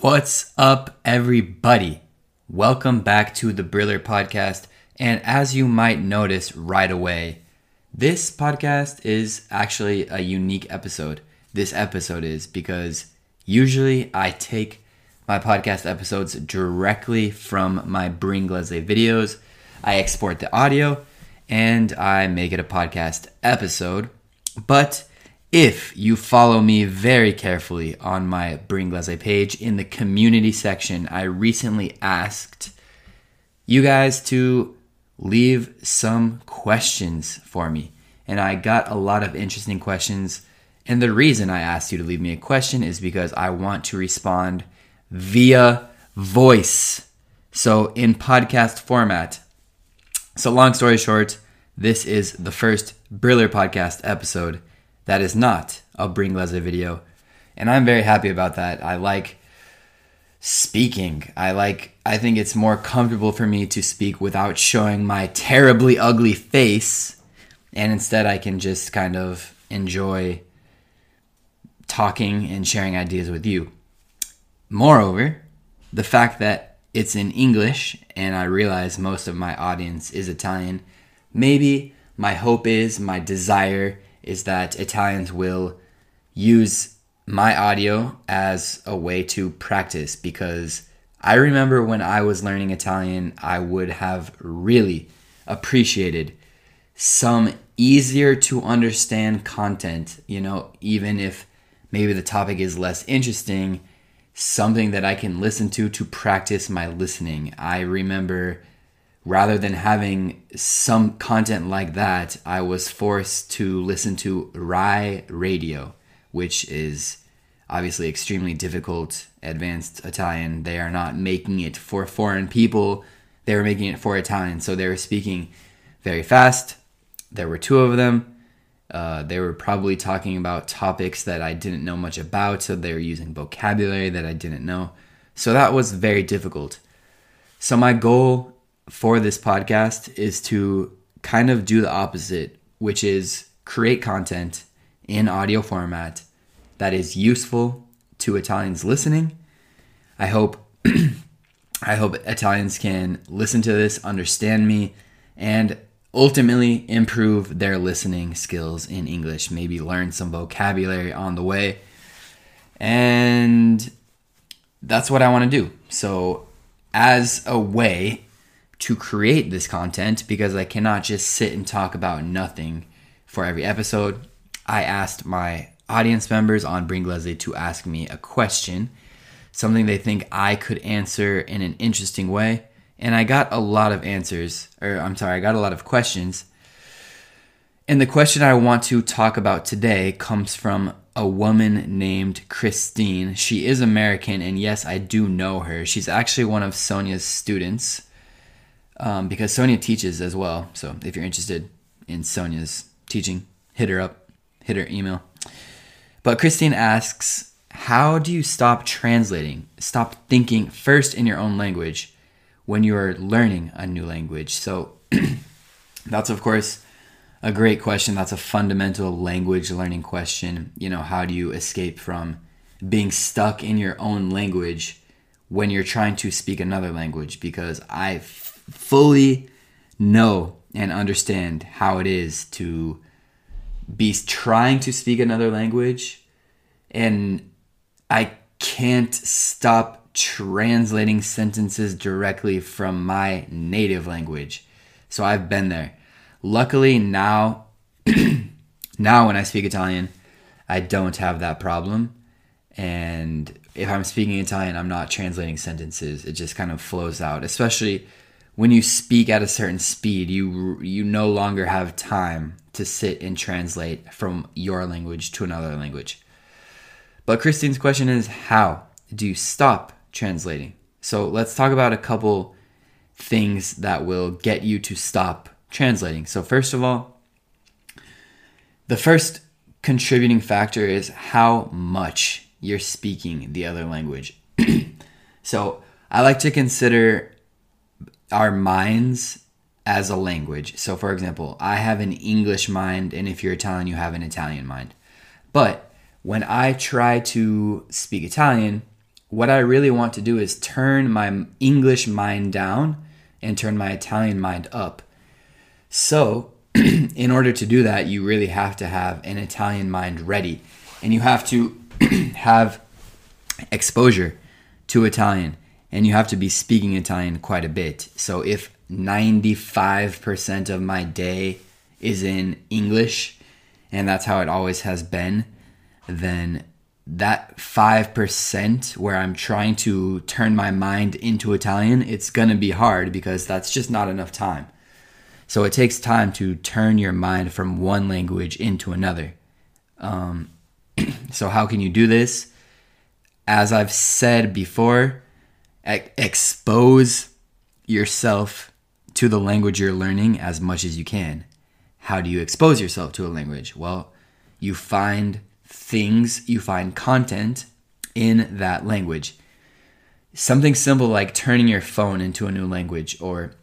What's up, everybody? Welcome back to the Briller Podcast. And as you might notice right away, this podcast is actually a unique episode. This episode is because usually I take my podcast episodes directly from my Brain Glaze videos. I export the audio and I make it a podcast episode. But if you follow me very carefully on my Brain Glaze page in the community section, I recently asked you guys to leave some questions for me. And I got a lot of interesting questions. And the reason I asked you to leave me a question is because I want to respond via voice. So in podcast format. So long story short, this is the first Briller Podcast episode that is not a Brain Glaze video. And I'm very happy about that. I like speaking. I think it's more comfortable for me to speak without showing my terribly ugly face. And instead I can just kind of enjoy talking and sharing ideas with you. Moreover, the fact that it's in English and I realize most of my audience is Italian, maybe my hope is, my desire is that Italians will use my audio as a way to practice, because I remember when I was learning Italian, I would have really appreciated some easier to understand content, you know, even if maybe the topic is less interesting, something that I can listen to practice my listening. I remember rather than having some content like that, I was forced to listen to Rai Radio, which is obviously extremely difficult, advanced Italian. They are not making it for foreign people. They were making it for Italians. So they were speaking very fast. There were two of them. They were probably talking about topics that I didn't know much about. So they were using vocabulary that I didn't know. So that was very difficult. So my goal for this podcast is to kind of do the opposite, which is create content in audio format that is useful to Italians listening. I hope Italians can listen to this, understand me, and ultimately improve their listening skills in English, maybe learn some vocabulary on the way. And that's what I want to do. So as a way to create this content, because I cannot just sit and talk about nothing for every episode, I asked my audience members on Brain Glaze to ask me a question, something they think I could answer in an interesting way, and I got a lot of I got a lot of questions. And the question I want to talk about today comes from a woman named Christine. She is American, and yes, I do know her. She's actually one of Sonia's students. Because Sonia teaches as well. So if you're interested in Sonia's teaching, hit her up, hit her email. But Christine asks, how do you stop translating, stop thinking first in your own language when you're learning a new language? So that's, of course, a great question. That's a fundamental language learning question. You know, how do you escape from being stuck in your own language when you're trying to speak another language? Because I fully know and understand how it is to be trying to speak another language, and I can't stop translating sentences directly from my native language. So I've been there. Luckily now, now when I speak Italian, I don't have that problem. And if I'm speaking Italian, I'm not translating sentences. It just kind of flows out, especially when you speak at a certain speed, you no longer have time to sit and translate from your language to another language. But Christine's question is, how do you stop translating? So let's talk about a couple things that will get you to stop translating. So first of all, the first contributing factor is how much you're speaking the other language. So I like to consider our minds as a language. So for example, I have an English mind, and if you're Italian, you have an Italian mind. But when I try to speak Italian, what I really want to do is turn my English mind down and turn my Italian mind up. So in order to do that, you really have to have an Italian mind ready, and you have to have exposure to Italian, and you have to be speaking Italian quite a bit. So if 95% of my day is in English, and that's how it always has been, then that 5% where I'm trying to turn my mind into Italian, it's going to be hard because that's just not enough time. So it takes time to turn your mind from one language into another. So how can you do this? As I've said before, expose yourself to the language you're learning as much as you can. How do you expose yourself to a language? Well, you find things, you find content in that language. Something simple like turning your phone into a new language, or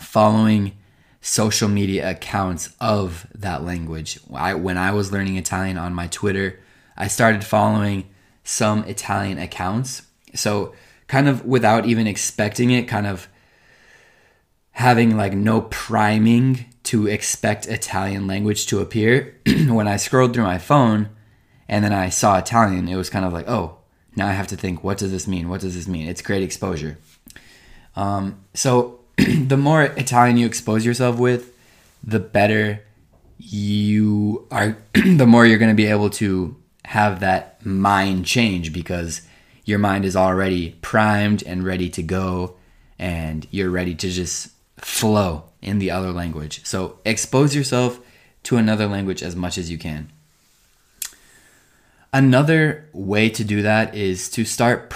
following social media accounts of that language. When I was learning Italian on my Twitter, I started following some Italian accounts. So kind of without even expecting it, kind of having like no priming to expect Italian language to appear. When I scrolled through my phone and then I saw Italian, it was kind of like, oh, now I have to think, what does this mean? What does this mean? It's great exposure. So the more Italian you expose yourself with, the better you are, the more you're going to be able to have that mind change, because your mind is already primed and ready to go, and you're ready to just flow in the other language. So expose yourself to another language as much as you can. Another way to stop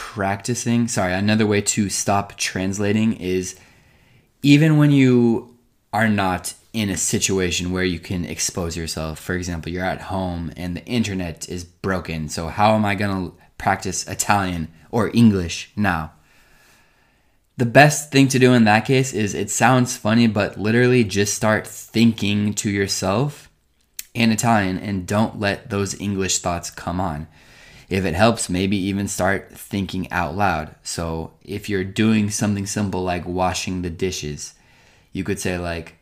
translating is, even when you are not in a situation where you can expose yourself, for example, you're at home and the internet is broken, so how am I going to practice Italian or English now? The best thing to do in that case is, it sounds funny, but literally just start thinking to yourself in Italian and don't let those English thoughts come on. If it helps, maybe even start thinking out loud. So if you're doing something simple like washing the dishes, you could say like,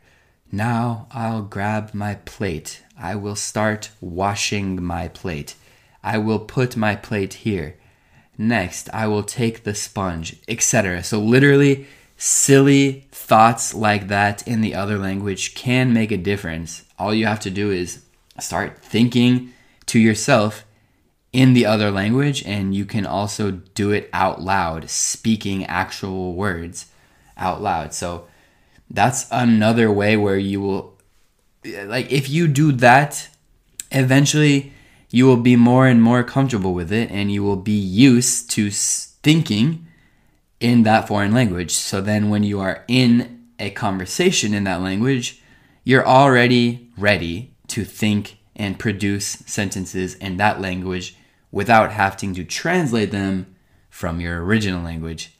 now I'll grab my plate. I will start washing my plate. I will put my plate here. Next, I will take the sponge, etc. So literally silly thoughts like that in the other language can make a difference. All you have to do is start thinking to yourself in the other language, and you can also do it out loud, speaking actual words out loud. So that's another way where you will, like, if you do that, eventually you will be more and more comfortable with it, and you will be used to thinking in that foreign language. So then when you are in a conversation in that language, you're already ready to think and produce sentences in that language without having to translate them from your original language.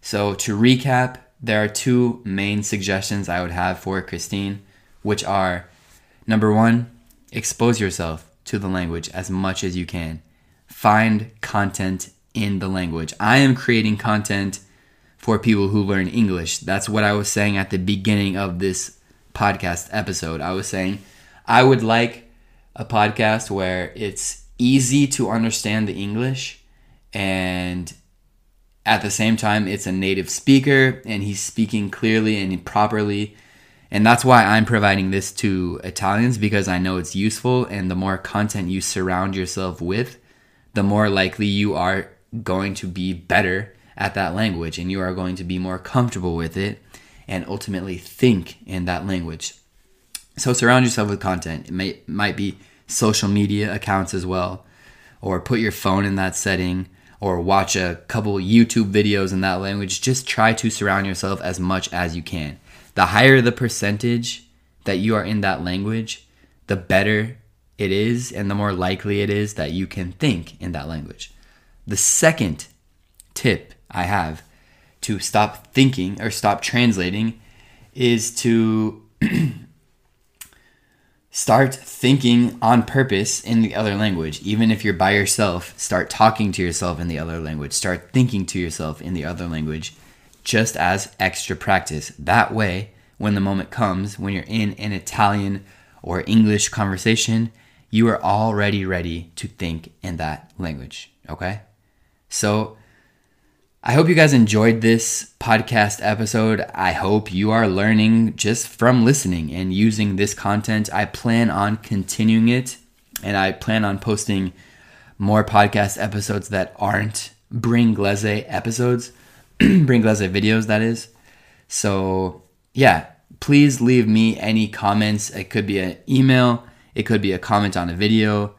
So to recap, there are two main suggestions I would have for Christine, which are, number one, expose yourself to the language as much as you can. Find content in the language. I am creating content for people who learn English. That's what I was saying at the beginning of this podcast episode. I was saying I would like a podcast where it's easy to understand the English, and at the same time it's a native speaker and he's speaking clearly and properly. And that's why I'm providing this to Italians, because I know it's useful, and the more content you surround yourself with, the more likely you are going to be better at that language, and you are going to be more comfortable with it and ultimately think in that language. So surround yourself with content. It might be social media accounts as well, or put your phone in that setting, or watch a couple YouTube videos in that language. Just try to surround yourself as much as you can. The higher the percentage that you are in that language, the better it is, and the more likely it is that you can think in that language. The second tip I have to stop thinking or stop translating is to Start thinking on purpose in the other language. Even if you're by yourself, start talking to yourself in the other language. Start thinking to yourself in the other language, just as extra practice. That way, when the moment comes, when you're in an Italian or English conversation, you are already ready to think in that language, okay? So I hope you guys enjoyed this podcast episode. I hope you are learning just from listening and using this content. I plan on continuing it, and I plan on posting more podcast episodes that aren't Brain Glaze episodes, Brain Glaze videos, that is. So yeah, please leave me any comments. It could be an email. It could be a comment on a video.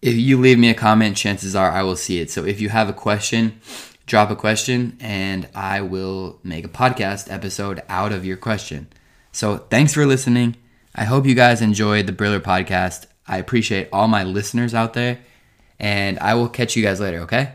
If you leave me a comment, chances are I will see it. So if you have a question, drop a question, and I will make a podcast episode out of your question. So thanks for listening. I hope you guys enjoyed the Briller Podcast. I appreciate all my listeners out there, and I will catch you guys later, okay?